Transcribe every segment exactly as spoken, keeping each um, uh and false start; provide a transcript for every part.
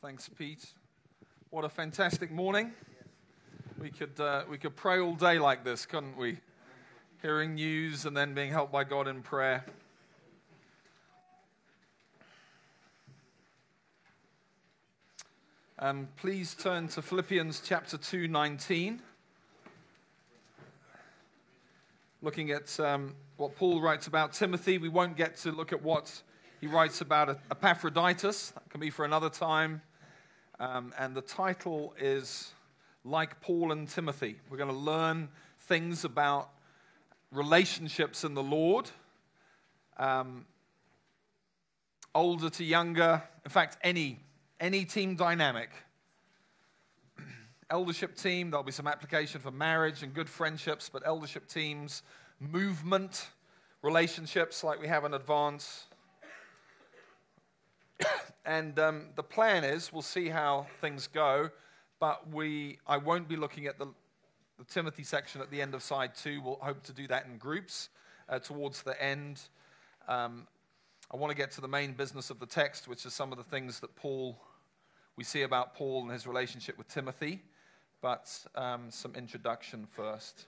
Thanks, Pete. What a fantastic morning. We could uh, we could pray all day like this, couldn't we? Hearing news and then being helped by God in prayer. Um, please turn to Philippians chapter two nineteen. Looking at um, what Paul writes about Timothy. We won't get to look at what he writes about Epaphroditus. That can be for another time. Um, and the title is Like Paul and Timothy. We're going to learn things about relationships in the Lord. Um, older to younger. In fact, any Any team dynamic. Eldership team, there'll be some application for marriage and good friendships, but eldership teams, movement, relationships like we have in Advance. And um, the plan is, we'll see how things go, but we I won't be looking at the, the Timothy section at the end of side two. We'll hope to do that in groups uh, towards the end. Um, I want to get to the main business of the text, which is some of the things that Paul, we see about Paul and his relationship with Timothy, but um, some introduction first.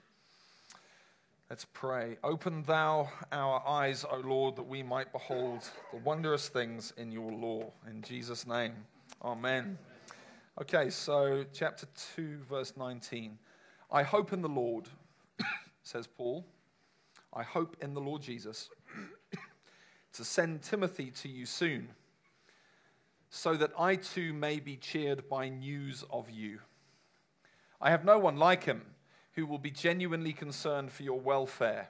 Let's pray. Open thou our eyes, O Lord, that we might behold the wondrous things in your law. In Jesus' name, amen. Okay, so chapter two, verse nineteen. I hope in the Lord, says Paul. I hope in the Lord Jesus. To send Timothy to you soon, so that I too may be cheered by news of you. I have no one like him who will be genuinely concerned for your welfare,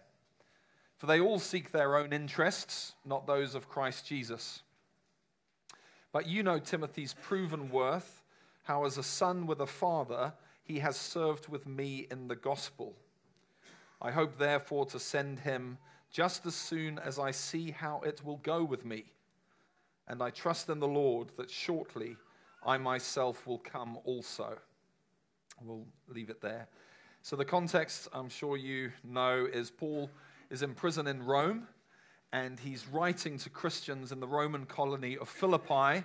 for they all seek their own interests, not those of Christ Jesus. But you know Timothy's proven worth, how as a son with a father he has served with me in the gospel. I hope therefore to send him just as soon as I see how it will go with me. And I trust in the Lord that shortly I myself will come also. We'll leave it there. So the context, I'm sure you know, is Paul is in prison in Rome, and he's writing to Christians in the Roman colony of Philippi.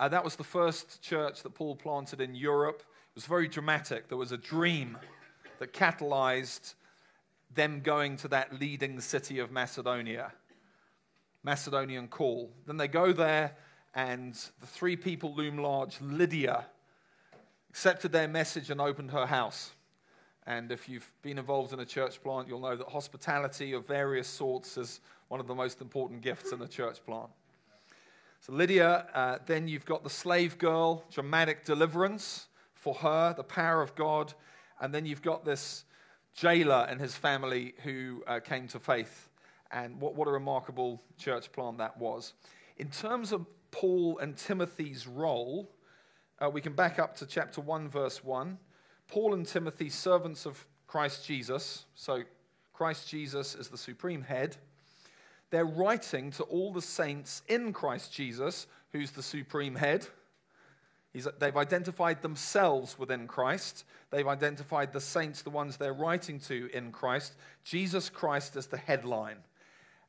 Uh, that was the first church that Paul planted in Europe. It was very dramatic. There was a dream that catalyzed them going to that leading city of Macedonia, Macedonian call. Then they go there, and the three people loom large. Lydia accepted their message and opened her house. And if you've been involved in a church plant, you'll know that hospitality of various sorts is one of the most important gifts in a church plant. So Lydia, uh, then you've got the slave girl, dramatic deliverance for her, the power of God. And then you've got this jailer and his family who uh, came to faith, and what, what a remarkable church plant that was. In terms of Paul and Timothy's role, uh, we can back up to chapter one, verse one. Paul and Timothy, servants of Christ Jesus, so Christ Jesus is the supreme head. They're writing to all the saints in Christ Jesus, who's the supreme head. He's, they've identified themselves within Christ. They've identified the saints, the ones they're writing to in Christ. Jesus Christ is the headline.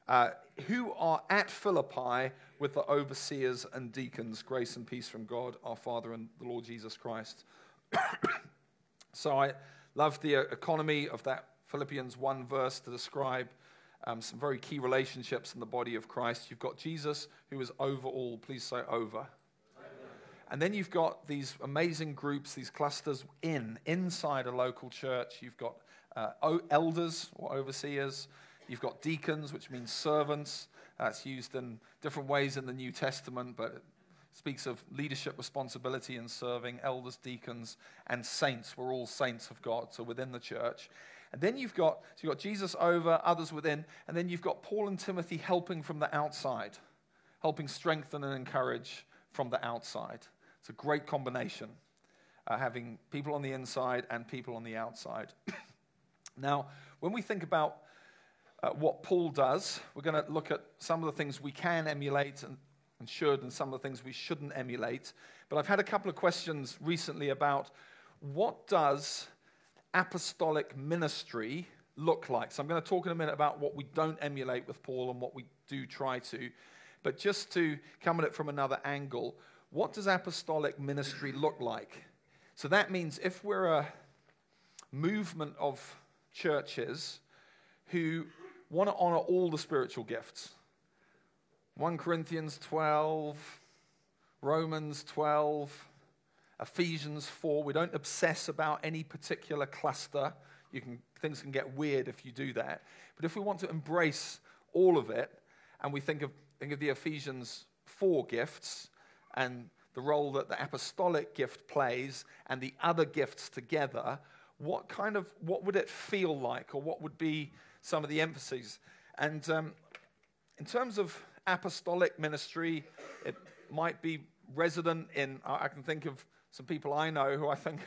Uh, who are at Philippi with the overseers and deacons. Grace and peace from God, our Father, and the Lord Jesus Christ. So I love the economy of that Philippians one verse to describe um, some very key relationships in the body of Christ. You've got Jesus, who is over all. Please say over. And then you've got these amazing groups, these clusters in, inside a local church. You've got uh, elders or overseers. You've got deacons, which means servants. That's used in different ways in the New Testament, but it speaks of leadership, responsibility in serving. Elders, deacons, and saints. We're all saints of God, so within the church. And then you've got, so you've got Jesus over, others within, and then you've got Paul and Timothy helping from the outside, helping strengthen and encourage from the outside. It's a great combination, uh, having people on the inside and people on the outside. Now, when we think about uh, what Paul does, we're going to look at some of the things we can emulate and, and should, and some of the things we shouldn't emulate. But I've had a couple of questions recently about what does apostolic ministry look like? So I'm going to talk in a minute about what we don't emulate with Paul and what we do try to. But just to come at it from another angle, what does apostolic ministry look like? So that means if we're a movement of churches who want to honor all the spiritual gifts, First Corinthians twelve, Romans twelve, Ephesians four, we don't obsess about any particular cluster. You can, things can get weird if you do that. But if we want to embrace all of it, and we think of, think of the Ephesians four gifts and the role that the apostolic gift plays and the other gifts together, what kind of, what would it feel like, or what would be some of the emphases? And um, in terms of apostolic ministry, it might be resident in, I can think of some people I know who I think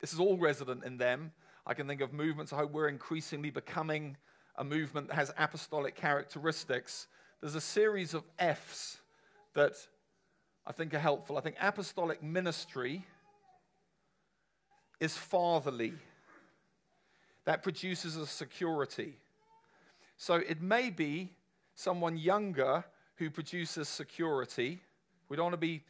this is all resident in them. I can think of movements. I hope we're increasingly becoming a movement that has apostolic characteristics. There's a series of F's that I think are helpful. I think apostolic ministry is fatherly. That produces a security. So it may be someone younger who produces security. We don't want to be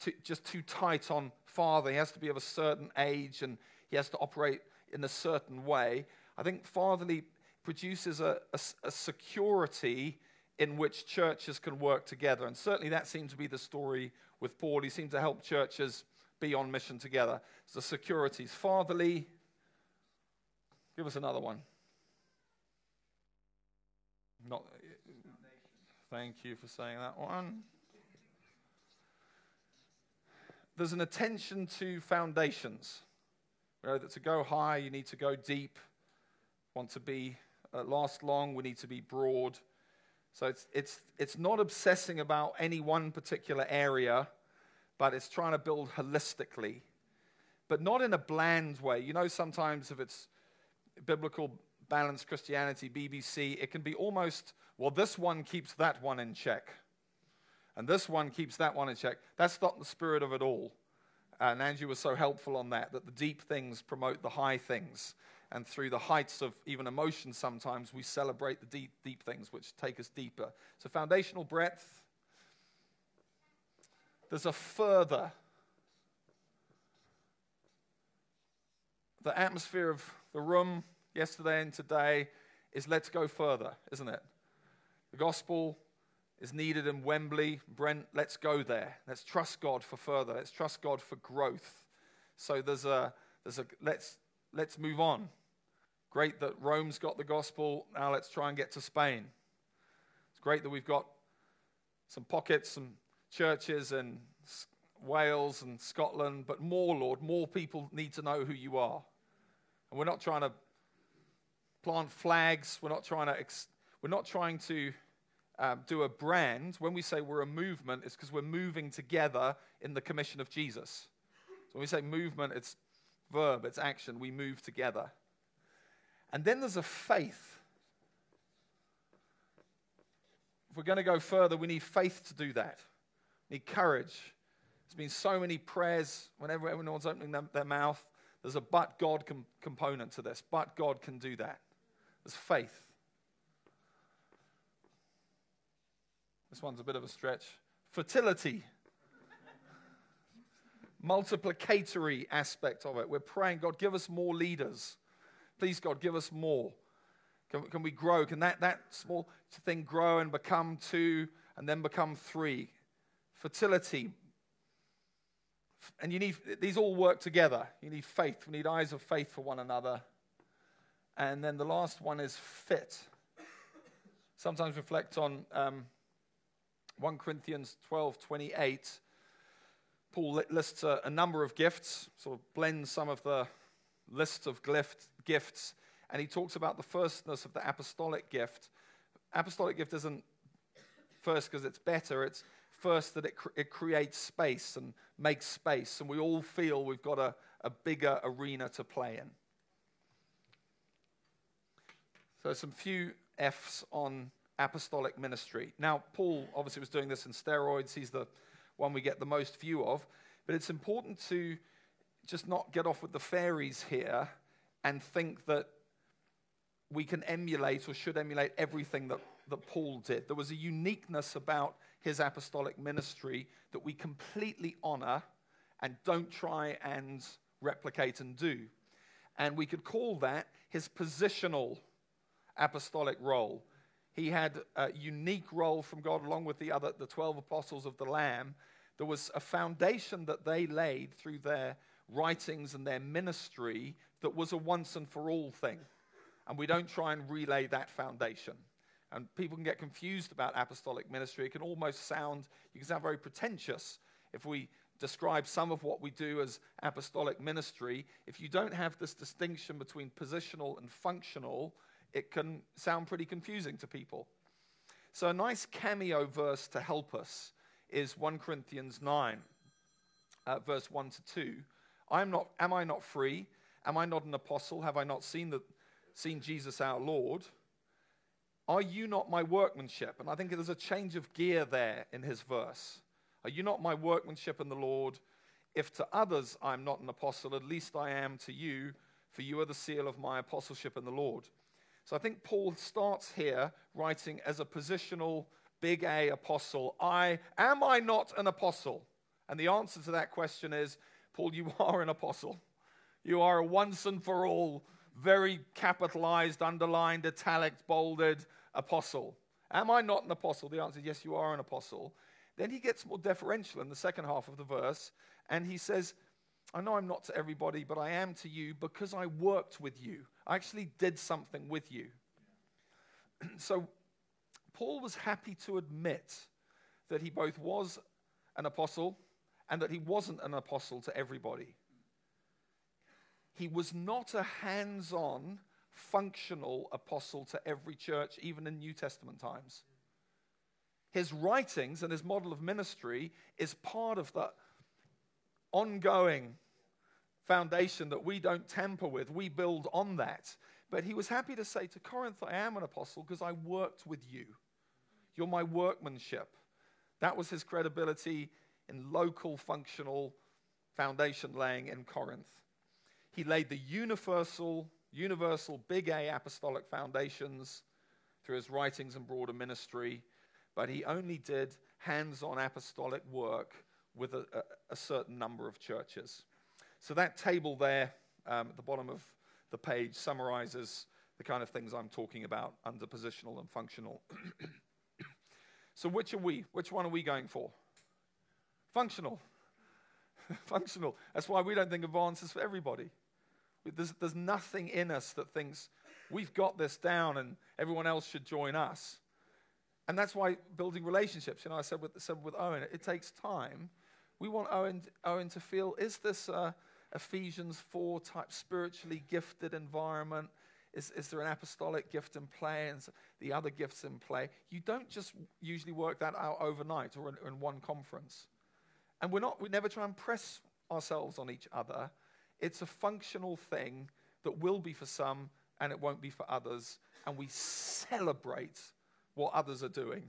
too, just too tight on father. He has to be of a certain age and he has to operate in a certain way. I think fatherly produces a, a, a security in which churches can work together. And certainly that seemed to be the story with Paul. He seemed to help churches be on mission together. So securities, fatherly. Give us another one. Not. Thank you for saying that one. There's an attention to foundations. You know, that to go high, you need to go deep. Want to be uh, last long, we need to be broad. So it's it's it's not obsessing about any one particular area, but it's trying to build holistically, but not in a bland way. You know, sometimes if it's biblical balanced Christianity, B B C, it can be almost, well, this one keeps that one in check, and this one keeps that one in check. That's not the spirit of it all. And Andrew was so helpful on that, that the deep things promote the high things. And through the heights of even emotion sometimes, we celebrate the deep, deep things which take us deeper. So foundational breadth. There's a further. The atmosphere of the room yesterday and today is let's go further, isn't it? The gospel is needed in Wembley. Brent, let's go there. Let's trust God for further. Let's trust God for growth. So there's a, there's a let's let's move on. Great that Rome's got the gospel. Now let's try and get to Spain. It's great that we've got some pockets, some churches in Wales and Scotland, but more, Lord, more people need to know who you are. And we're not trying to plant flags. We're not trying to. Ex- we're not trying to. Um, do a brand. When we say we're a movement, it's because we're moving together in the commission of Jesus. So when we say movement, it's verb, it's action. We move together. And then there's a faith. If we're going to go further, we need faith to do that. We need courage. There's been so many prayers whenever everyone's opening their, their mouth. There's a but God com- component to this. But God can do that. There's faith. This one's a bit of a stretch. Fertility. Multiplicatory aspect of it. We're praying, God, give us more leaders. Please, God, give us more. Can, can we grow? Can that, that small thing grow and become two and then become three? Fertility. And you need, these all work together. You need faith. We need eyes of faith for one another. And then the last one is fit. Sometimes reflect on Um, First Corinthians twelve twenty-eight, Paul lists a, a number of gifts, sort of blends some of the lists of gift, gifts, and he talks about the firstness of the apostolic gift. Apostolic gift isn't first because it's better, it's first that it, cr- it creates space and makes space, and we all feel we've got a, a bigger arena to play in. So some few F's on apostolic ministry. Now, Paul obviously was doing this in steroids. He's the one we get the most view of. But it's important to just not get off with the fairies here and think that we can emulate or should emulate everything that, that Paul did. There was a uniqueness about his apostolic ministry that we completely honor and don't try and replicate and do. And we could call that his positional apostolic role. He had a unique role from God, along with the other, the twelve apostles of the Lamb. There was a foundation that they laid through their writings and their ministry that was a once and for all thing. And we don't try and relay that foundation. And people can get confused about apostolic ministry. It can almost sound, you can sound very pretentious if we describe some of what we do as apostolic ministry. If you don't have this distinction between positional and functional, it can sound pretty confusing to people. So a nice cameo verse to help us is First Corinthians nine, uh, verse one to two. I'm not, am I not free? Am I not an apostle? Have I not seen the, seen Jesus our Lord? Are you not my workmanship? And I think there's a change of gear there in his verse. Are you not my workmanship in the Lord? If to others I'm not an apostle, at least I am to you, for you are the seal of my apostleship in the Lord. So I think Paul starts here writing as a positional, big A apostle. I, am I not an apostle? And the answer to that question is, Paul, you are an apostle. You are a once and for all, very capitalized, underlined, italic, bolded apostle. Am I not an apostle? The answer is yes, you are an apostle. Then he gets more deferential in the second half of the verse, and he says, I know I'm not to everybody, but I am to you because I worked with you. I actually did something with you. So Paul was happy to admit that he both was an apostle and that he wasn't an apostle to everybody. He was not a hands-on, functional apostle to every church, even in New Testament times. His writings and his model of ministry is part of the ongoing foundation that we don't tamper with. We build on that. But he was happy to say to Corinth, I am an apostle because I worked with you. You're my workmanship. That was his credibility in local functional foundation laying in Corinth. He laid the universal, universal big A apostolic foundations through his writings and broader ministry, but he only did hands-on apostolic work with a, a, a certain number of churches. So that table there um, at the bottom of the page summarizes the kind of things I'm talking about under positional and functional. So which are we? Which one are we going for? Functional. Functional. That's why we don't think Advance is for everybody. There's, there's nothing in us that thinks we've got this down and everyone else should join us. And that's why building relationships, you know, I said with, said with Owen, it, it takes time. We want Owen, Owen to feel, is this a Ephesians four type spiritually gifted environment? Is, is there an apostolic gift in play and the other gifts in play? You don't just usually work that out overnight or in, in one conference. And we're not, we never try and press ourselves on each other. It's a functional thing that will be for some and it won't be for others. And we celebrate what others are doing,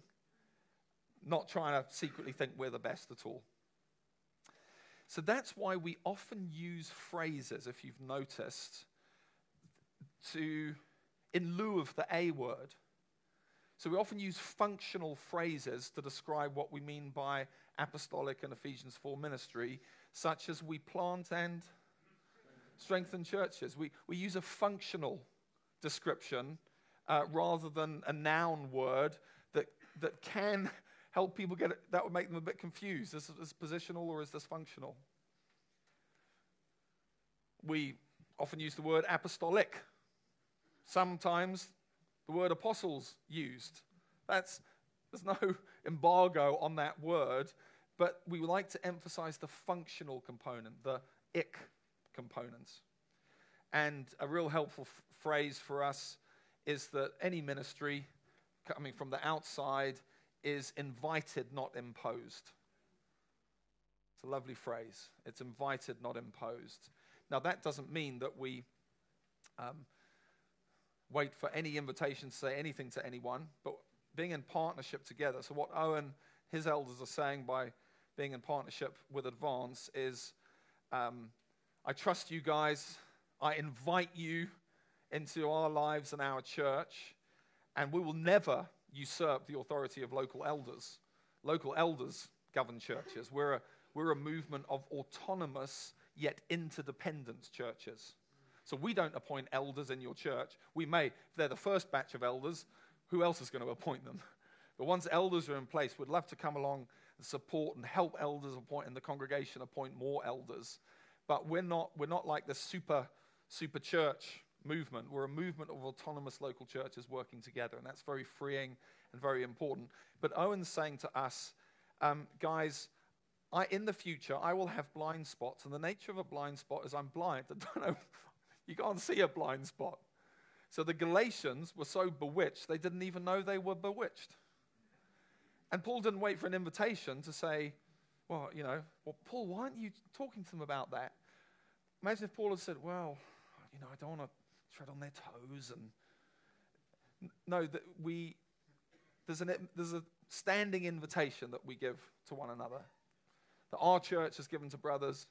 not trying to secretly think we're the best at all. So that's why we often use phrases, if you've noticed, to in lieu of the A word. So we often use functional phrases to describe what we mean by apostolic and Ephesians four ministry, such as we plant and strengthen churches. We, we use a functional description uh, rather than a noun word that that can help people get it. That would make them a bit confused. Is this positional or is this functional? We often use the word apostolic. Sometimes the word apostles used. That's, there's no embargo on that word, but we would like to emphasize the functional component, the ick components. And a real helpful f- phrase for us is that any ministry coming from the outside is invited, not imposed. It's a lovely phrase. It's invited, not imposed. Now, that doesn't mean that we um, wait for any invitation to say anything to anyone, but being in partnership together. So what Owen, his elders are saying by being in partnership with Advance is, um, I trust you guys, I invite you into our lives and our church, and we will never usurp the authority of local elders. local elders govern churches. We're a, we're a movement of autonomous yet interdependent churches. So we don't appoint elders in your church. We may, if they're the first batch of elders, who else is going to appoint them? But once elders are in place, we'd love to come along and support and help elders appoint, and the congregation appoint more elders. But we're not, we're not like the super, super church movement. We're a movement of autonomous local churches working together, and that's very freeing and very important. But Owen's saying to us, um, guys, I, in the future, I will have blind spots, and the nature of a blind spot is I'm blind. I don't know. You can't see a blind spot. So the Galatians were so bewitched, they didn't even know they were bewitched. And Paul didn't wait for an invitation to say, well, you know, well, Paul, why aren't you talking to them about that? Imagine if Paul had said, well, you know, I don't want to tread on their toes. And no, that we there's, an, there's a standing invitation that we give to one another, that our church has given to brothers.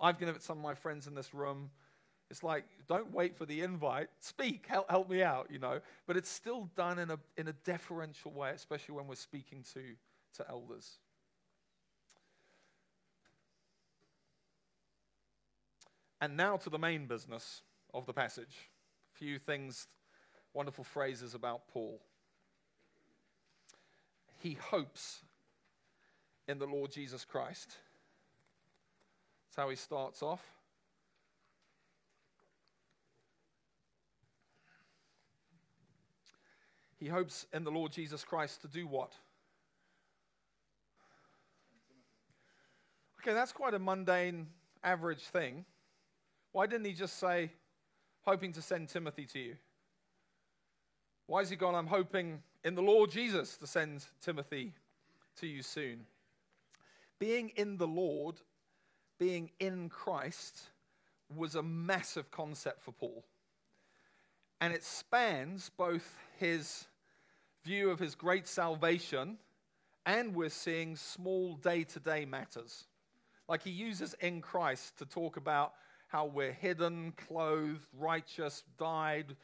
I've given it to some of my friends in this room. It's like, don't wait for the invite. Speak, help, help me out, you know. But it's still done in a in a deferential way, especially when we're speaking to, to elders. And now to the main business of the passage. A few things, wonderful phrases about Paul. He hopes in the Lord Jesus Christ. That's how he starts off. He hopes in the Lord Jesus Christ to do what? Okay, that's quite a mundane, average thing. Why didn't he just say, hoping to send Timothy to you? Why has he gone, I'm hoping in the Lord Jesus to send Timothy to you soon? Being in the Lord, being in Christ, was a massive concept for Paul. And it spans both his view of his great salvation, and we're seeing small day-to-day matters. Like he uses in Christ to talk about how we're hidden, clothed, righteous, died,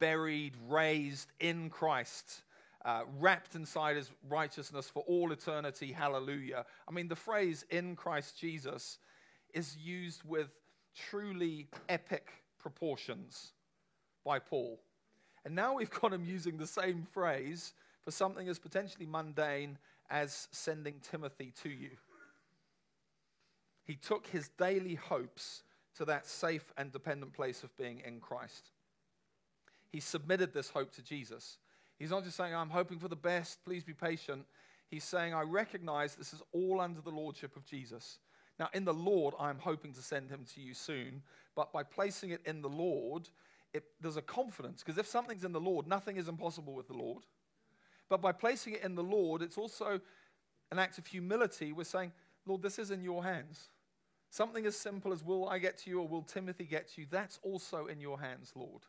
buried, raised in Christ, uh, wrapped inside his righteousness for all eternity, hallelujah. I mean, the phrase in Christ Jesus is used with truly epic proportions by Paul. And now we've got him using the same phrase for something as potentially mundane as sending Timothy to you. He took his daily hopes to that safe and dependent place of being in Christ. He submitted this hope to Jesus. He's not just saying, I'm hoping for the best, please be patient. He's saying, I recognize this is all under the lordship of Jesus. Now, in the Lord, I'm hoping to send him to you soon, but by placing it in the Lord, It, there's a confidence, because if something's in the Lord, nothing is impossible with the Lord. But by placing it in the Lord, it's also an act of humility. We're saying, Lord, this is in your hands. Something as simple as will I get to you or will Timothy get to you, that's also in your hands, Lord.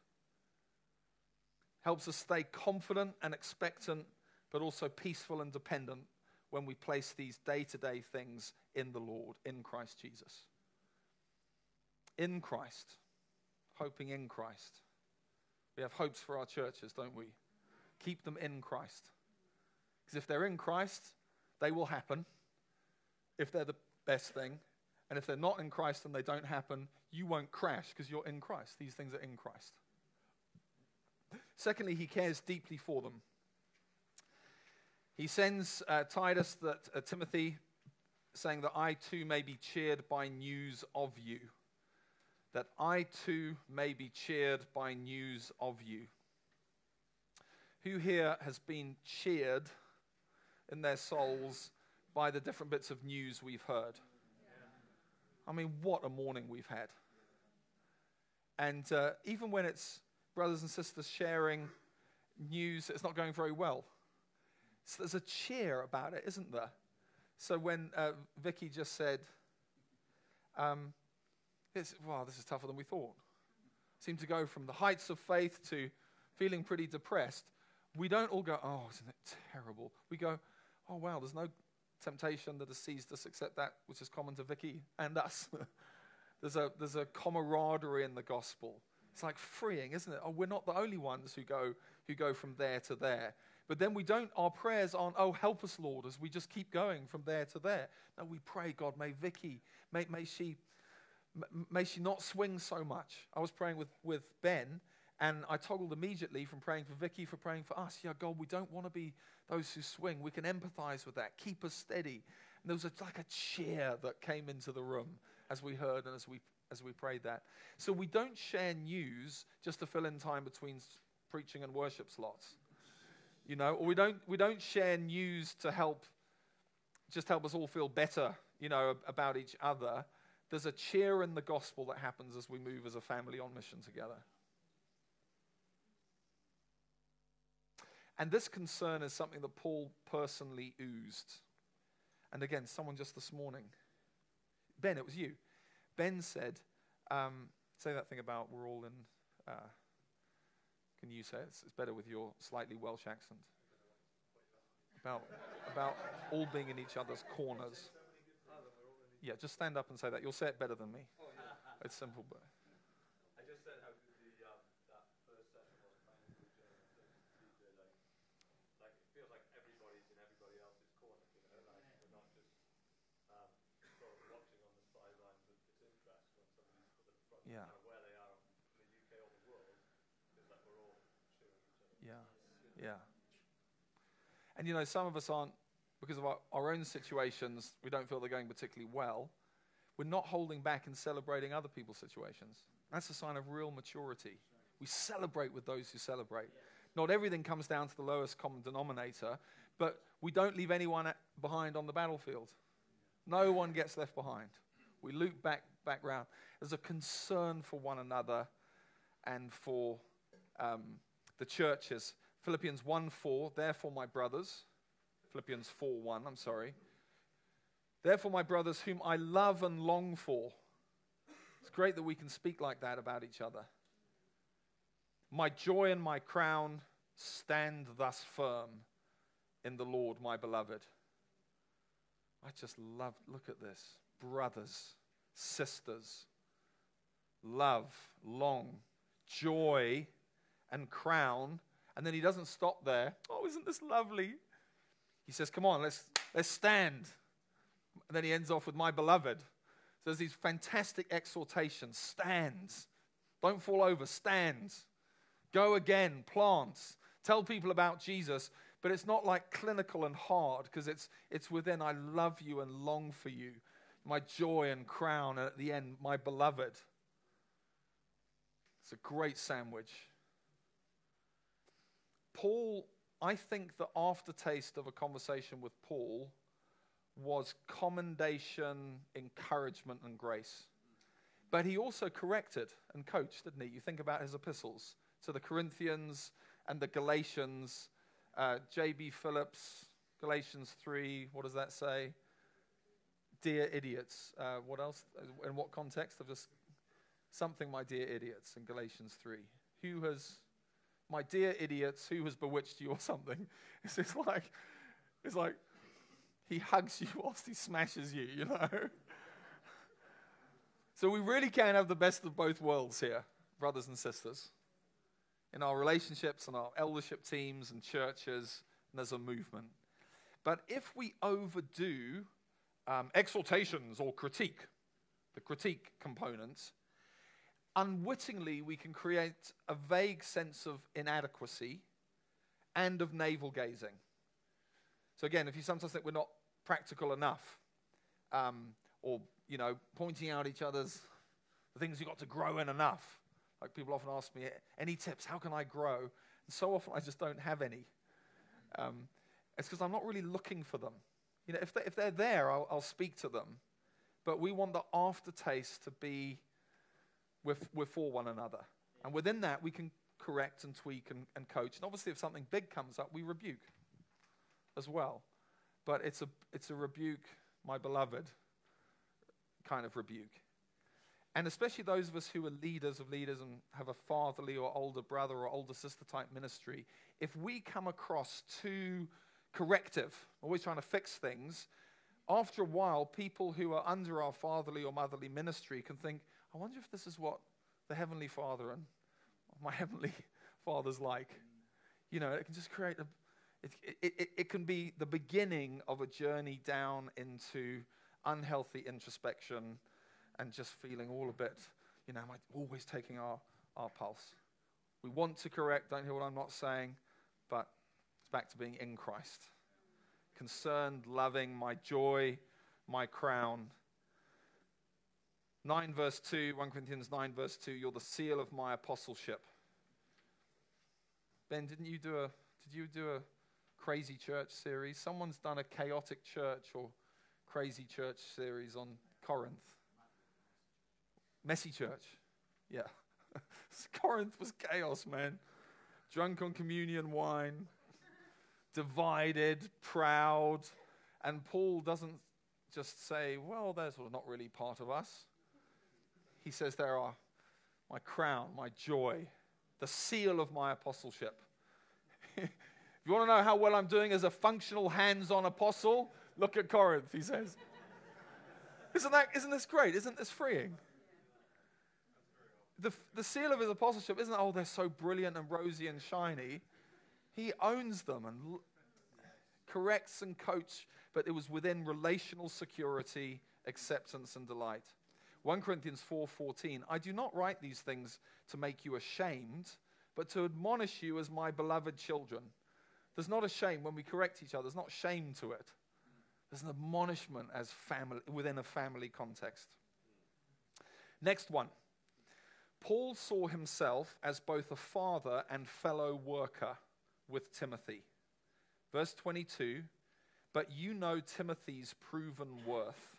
Helps us stay confident and expectant, but also peaceful and dependent when we place these day-to-day things in the Lord, in Christ Jesus. In Christ. Hoping in Christ. We have hopes for our churches, don't we? Keep them in Christ. Because if they're in Christ, they will happen, if they're the best thing. And if they're not in Christ and they don't happen, you won't crash because you're in Christ. These things are in Christ. Secondly, he cares deeply for them. He sends uh, Titus, that uh, Timothy, saying that I too may be cheered by news of you. that I too may be cheered by news of you. Who here has been cheered in their souls by the different bits of news we've heard? Yeah. I mean, what a morning we've had. And uh, even when it's brothers and sisters sharing news, it's not going very well. So there's a cheer about it, isn't there? So when uh, Vicky just said, um, It's, wow, this is tougher than we thought. Seemed to go from the heights of faith to feeling pretty depressed. We don't all go, oh, isn't it terrible? We go, oh, wow, there's no temptation that has seized us except that which is common to Vicky and us. there's a there's a camaraderie in the gospel. It's like freeing, isn't it? Oh, we're not the only ones who go who go from there to there. But then we don't, our prayers aren't, oh, help us, Lord, as we just keep going from there to there. No, we pray, God, may Vicky, may, may she may she not swing so much. I was praying with, with Ben, and I toggled immediately from praying for Vicky for praying for us. Yeah, God, we don't want to be those who swing. We can empathize with that. Keep us steady. And there was a, like a cheer that came into the room as we heard and as we as we prayed that. So we don't share news just to fill in time between preaching and worship slots, you know, or we don't we don't share news to help, just help us all feel better, you know, about each other. There's a cheer in the gospel that happens as we move as a family on mission together. And this concern is something that Paul personally oozed. And again, someone just this morning, Ben, it was you. Ben said, um, say that thing about we're all in, uh, can you say it? It's, it's better with your slightly Welsh accent. About, about all being in each other's corners. Yeah, just stand up and say that. You'll say it better than me. Oh, yeah. It's simple, but... I just said how good the, um, that first session was. Like, it feels like everybody's in everybody else's corner. You know? Like, we're not just um, sort of watching on the sidelines with disinterest when somebody's put in front yeah. of kind of where they are in the U K or the world. It's like we're all cheering each other. Yeah, yeah. And, you know, some of us aren't, because of our, our own situations, we don't feel they're going particularly well. We're not holding back and celebrating other people's situations. That's a sign of real maturity. We celebrate with those who celebrate. Not everything comes down to the lowest common denominator, but we don't leave anyone behind on the battlefield. No one gets left behind. We loop back, back round. There's a concern for one another and for um, the churches. Philippians one four, therefore, my brothers... Philippians four one, I'm sorry. Therefore, my brothers, whom I love and long for. It's great that we can speak like that about each other. My joy and my crown, stand thus firm in the Lord, my beloved. I just love, look at this. Brothers, sisters, love, long, joy and crown. And then he doesn't stop there. Oh, isn't this lovely? He says, come on, let's, let's stand. And then he ends off with my beloved. So there's these fantastic exhortations. Stand. Don't fall over. Stand. Go again. Plant. Tell people about Jesus. But it's not like clinical and hard because it's, it's within I love you and long for you. My joy and crown. And at the end, my beloved. It's a great sandwich. Paul... I think the aftertaste of a conversation with Paul was commendation, encouragement, and grace. But he also corrected and coached, didn't he? You think about his epistles to the Corinthians and the Galatians, uh, J B Phillips, Galatians three, what does that say? Dear idiots. Uh, what else? In what context? I've just something, my dear idiots, in Galatians three. Who has... My dear idiots, who has bewitched you or something? It's just like, it's like he hugs you whilst he smashes you, you know? So we really can have the best of both worlds here, brothers and sisters, in our relationships and our eldership teams and churches, and there's a movement. But if we overdo um, exhortations or critique, the critique component, unwittingly, we can create a vague sense of inadequacy and of navel-gazing. So again, if you sometimes think we're not practical enough, um, or, you know, pointing out each other's the things you've got to grow in enough. Like people often ask me, any tips? How can I grow? And so often I just don't have any. Um, it's because I'm not really looking for them. You know, if they're, if they're there, I'll, I'll speak to them. But we want the aftertaste to be... We're, f- we're for one another. And within that, we can correct and tweak and, and coach. And obviously, if something big comes up, we rebuke as well. But it's a, it's a rebuke, my beloved, kind of rebuke. And especially those of us who are leaders of leaders and have a fatherly or older brother or older sister type ministry, if we come across too corrective, always trying to fix things, after a while, people who are under our fatherly or motherly ministry can think, I wonder if this is what the Heavenly Father and my Heavenly Father's like. You know, it can just create a, It, it, it can be the beginning of a journey down into unhealthy introspection and just feeling all a bit, you know, am I always taking our, our pulse? We want to correct, don't hear what I'm not saying, but it's back to being in Christ. Concerned, loving, my joy, my crown. nine verse two, First Corinthians nine verse two, you're the seal of my apostleship. Ben, didn't you do a, did you do a crazy church series? Someone's done a chaotic church or crazy church series on Corinth. Messy church, yeah. Corinth was chaos, man. Drunk on communion wine, divided, proud. And Paul doesn't just say, well, they're sort of not really part of us. He says, there are my crown, my joy, the seal of my apostleship. If you want to know how well I'm doing as a functional, hands-on apostle, look at Corinth, he says. Isn't that, isn't this great? Isn't this freeing? The, the seal of his apostleship isn't, oh, they're so brilliant and rosy and shiny. He owns them and l- corrects and coaches, but it was within relational security, acceptance, and delight. First Corinthians four fourteen, I do not write these things to make you ashamed, but to admonish you as my beloved children. There's not a shame when we correct each other. There's not shame to it. There's an admonishment as family within a family context. Next one. Paul saw himself as both a father and fellow worker with Timothy. Verse twenty-two, but you know Timothy's proven worth,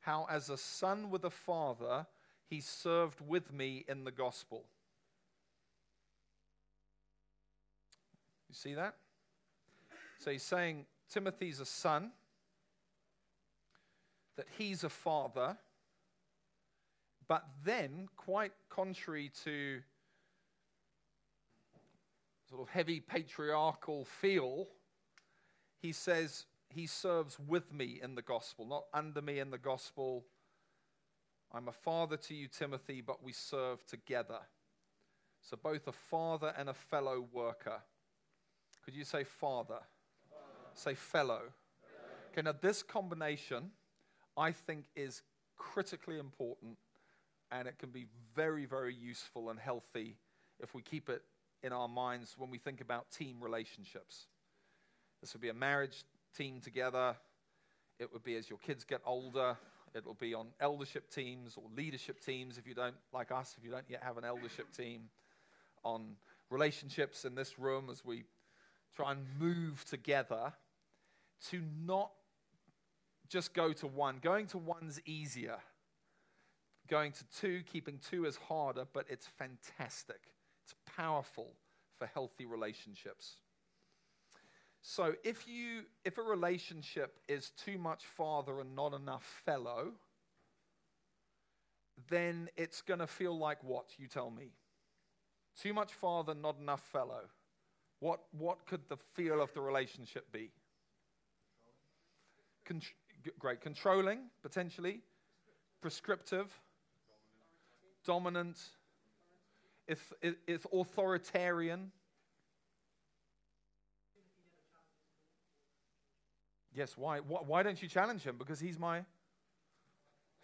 how as a son with a father, he served with me in the gospel. You see that? So he's saying Timothy's a son, that he's a father, but then, quite contrary to sort of heavy patriarchal feel, he says he serves with me in the gospel, not under me in the gospel. I'm a father to you, Timothy, but we serve together. So both a father and a fellow worker. Could you say father? Father. Say fellow. Fellow. Okay, now this combination, I think, is critically important. And it can be very, very useful and healthy if we keep it in our minds when we think about team relationships. This would be a marriage team together. It would be as your kids get older. It will be on eldership teams or leadership teams if you don't, like us, if you don't yet have an eldership team. On relationships in this room as we try and move together to not just go to one. Going to one's easier. Going to two, keeping two is harder, but it's fantastic. It's powerful for healthy relationships. So if you, if a relationship is too much father and not enough fellow, then it's going to feel like what? You tell me. Too much father, not enough fellow. What what could the feel of the relationship be? Contr- great. Controlling, potentially. Prescriptive. Dominant, if, if, if authoritarian. Yes, why, why? Why don't you challenge him? Because he's my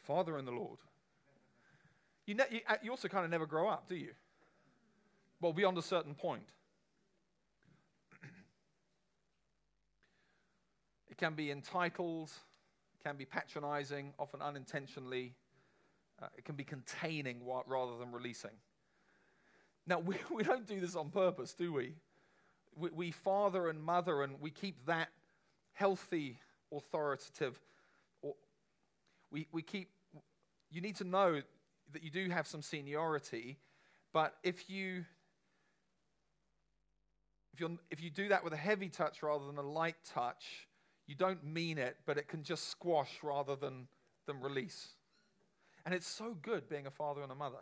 father in the Lord. You, ne- you, you also kind of never grow up, do you? Well, beyond a certain point. It can be entitled, can be patronizing, often unintentionally. Uh, it can be containing rather than releasing. Now, we, we don't do this on purpose, do we? we? We father and mother, and we keep that healthy, authoritative. Or we, we keep. You need to know that you do have some seniority, but if you if you if you do that with a heavy touch rather than a light touch, you don't mean it, but it can just squash rather than than release. And it's so good being a father and a mother.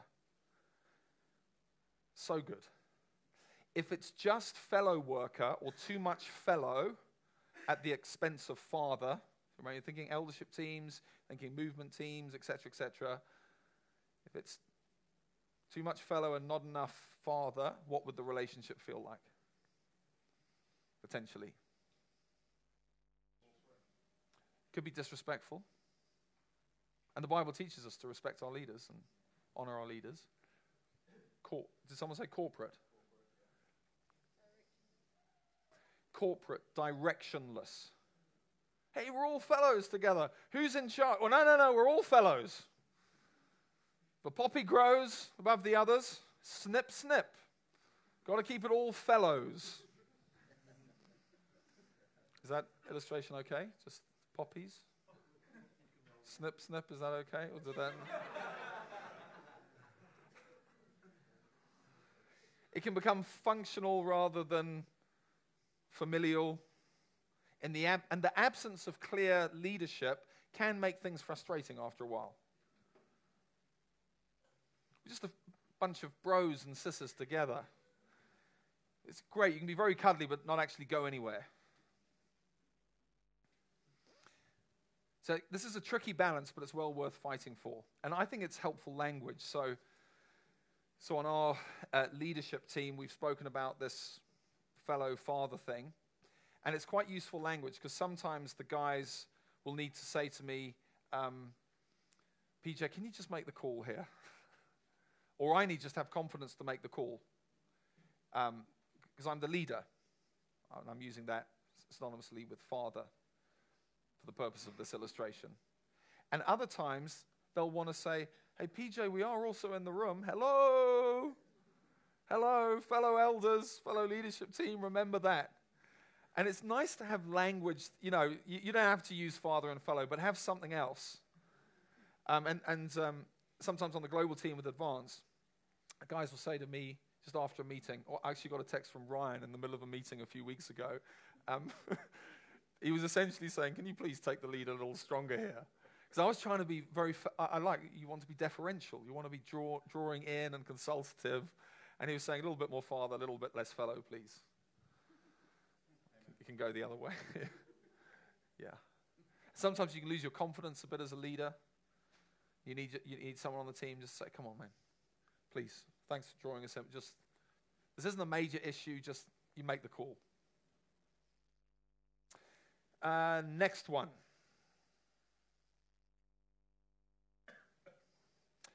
So good. If it's just fellow worker or too much fellow at the expense of father, remember, you're thinking eldership teams, thinking movement teams, et cetera, et cetera. If it's too much fellow and not enough father, what would the relationship feel like? potentially. Could be disrespectful. And the Bible teaches us to respect our leaders and honor our leaders. Cor- Did someone say corporate? Corporate, directionless. Hey, we're all fellows together. Who's in charge? Well, no, no, no, we're all fellows. The poppy grows above the others. Snip, snip. Got to keep it all fellows. Is that illustration okay? Just poppies? Snip, snip, is that okay? Or did that... It can become functional rather than familial. And the, ab- and the absence of clear leadership can make things frustrating after a while. We're just a bunch of bros and sisters together. It's great. You can be very cuddly but not actually go anywhere. So this is a tricky balance, but it's well worth fighting for. And I think it's helpful language. So, so on our uh, leadership team, we've spoken about this fellow father thing. And it's quite useful language because sometimes the guys will need to say to me, um, P J, can you just make the call here? Or I need just to have confidence to make the call because um, I'm the leader. And I'm using that synonymously with father for the purpose of this illustration. And other times, they'll want to say, hey, P J, we are also in the room. Hello. Hello, fellow elders, fellow leadership team, remember that. And it's nice to have language, you know, you, you don't have to use father and fellow, but have something else. Um, and and um, sometimes on the global team with Advance, guys will say to me just after a meeting, or I actually got a text from Ryan in the middle of a meeting a few weeks ago. Um, he was essentially saying, can you please take the lead a little stronger here? Because I was trying to be very, fa- I, I like, you want to be deferential. You want to be draw, drawing in and consultative. And he was saying, a little bit more father, a little bit less fellow, please. You can go the other way. Yeah. Sometimes you can lose your confidence a bit as a leader. You need you need someone on the team just say, come on, man, please. Thanks for drawing us in. Just, this isn't a major issue. Just, you make the call. Uh, next one.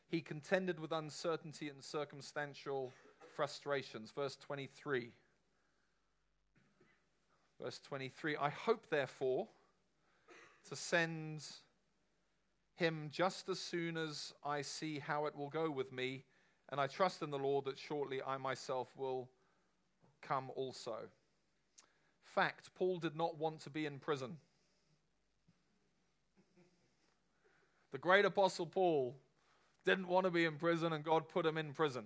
He contended with uncertainty and circumstantial frustrations. Verse twenty-three. Verse twenty-three, I hope, therefore, to send him just as soon as I see how it will go with me, and I trust in the Lord that shortly I myself will come also. Fact, Paul did not want to be in prison. The great apostle Paul didn't want to be in prison, and God put him in prison.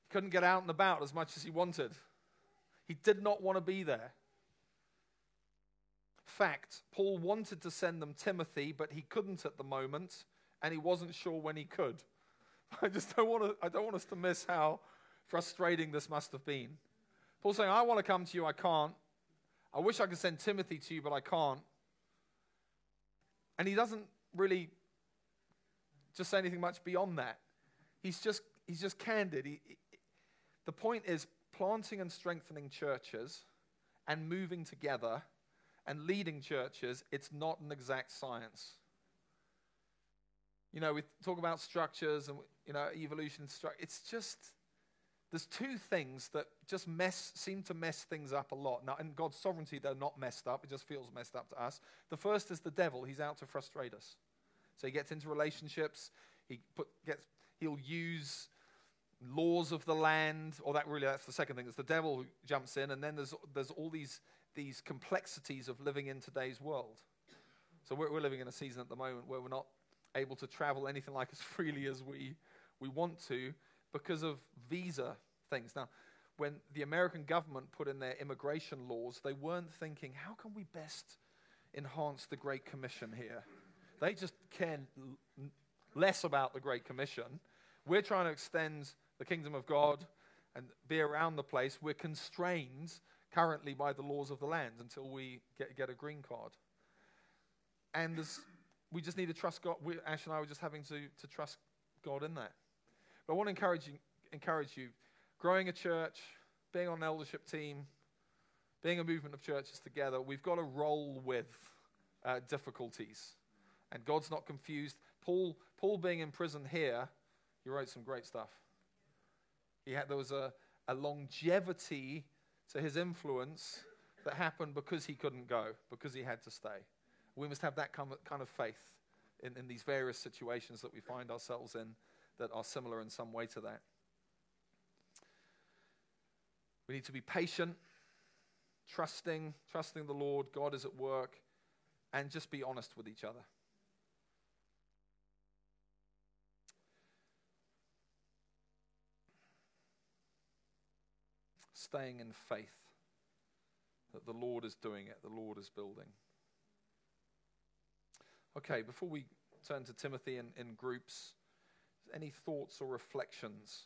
He couldn't get out and about as much as he wanted. He did not want to be there. Fact, Paul wanted to send them Timothy, but he couldn't at the moment, and he wasn't sure when he could. I just don't want to, I don't want us to miss how frustrating this must have been. Paul's saying, I want to come to you, I can't. I wish I could send Timothy to you, but I can't. And he doesn't really just say anything much beyond that. He's just he's just candid. He, he, the point is, planting and strengthening churches and moving together and leading churches, it's not an exact science. You know, we talk about structures and, you know, evolution. Stru- it's just, there's two things that just mess, seem to mess things up a lot. Now, in God's sovereignty, they're not messed up. It just feels messed up to us. The first is the devil. He's out to frustrate us. So he gets into relationships. He put, gets, he'll use... laws of the land, or that really that's the second thing, it's the devil who jumps in, and then there's there's all these these complexities of living in today's world. So we're, we're living in a season at the moment where we're not able to travel anything like as freely as we we want to because of visa things. Now, when the American government put in their immigration laws, they weren't thinking, how can we best enhance the Great Commission here? They just care l- less about the Great Commission. We're trying to extend the kingdom of God and be around the place. We're constrained currently by the laws of the land until we get, get a green card. And we just need to trust God. We, Ash and I were just having to, to trust God in that. But I want to encourage you, encourage you, growing a church, being on an eldership team, being a movement of churches together, we've got to roll with uh, difficulties. And God's not confused. Paul, Paul being in prison here, he wrote some great stuff. He had, there was a, a longevity to his influence that happened because he couldn't go, because he had to stay. We must have that kind of faith in, in these various situations that we find ourselves in that are similar in some way to that. We need to be patient, trusting, trusting the Lord. God is at work, and just be honest with each other. Staying in faith that the Lord is doing it, the Lord is building. Okay, before we turn to Timothy in, in groups, any thoughts or reflections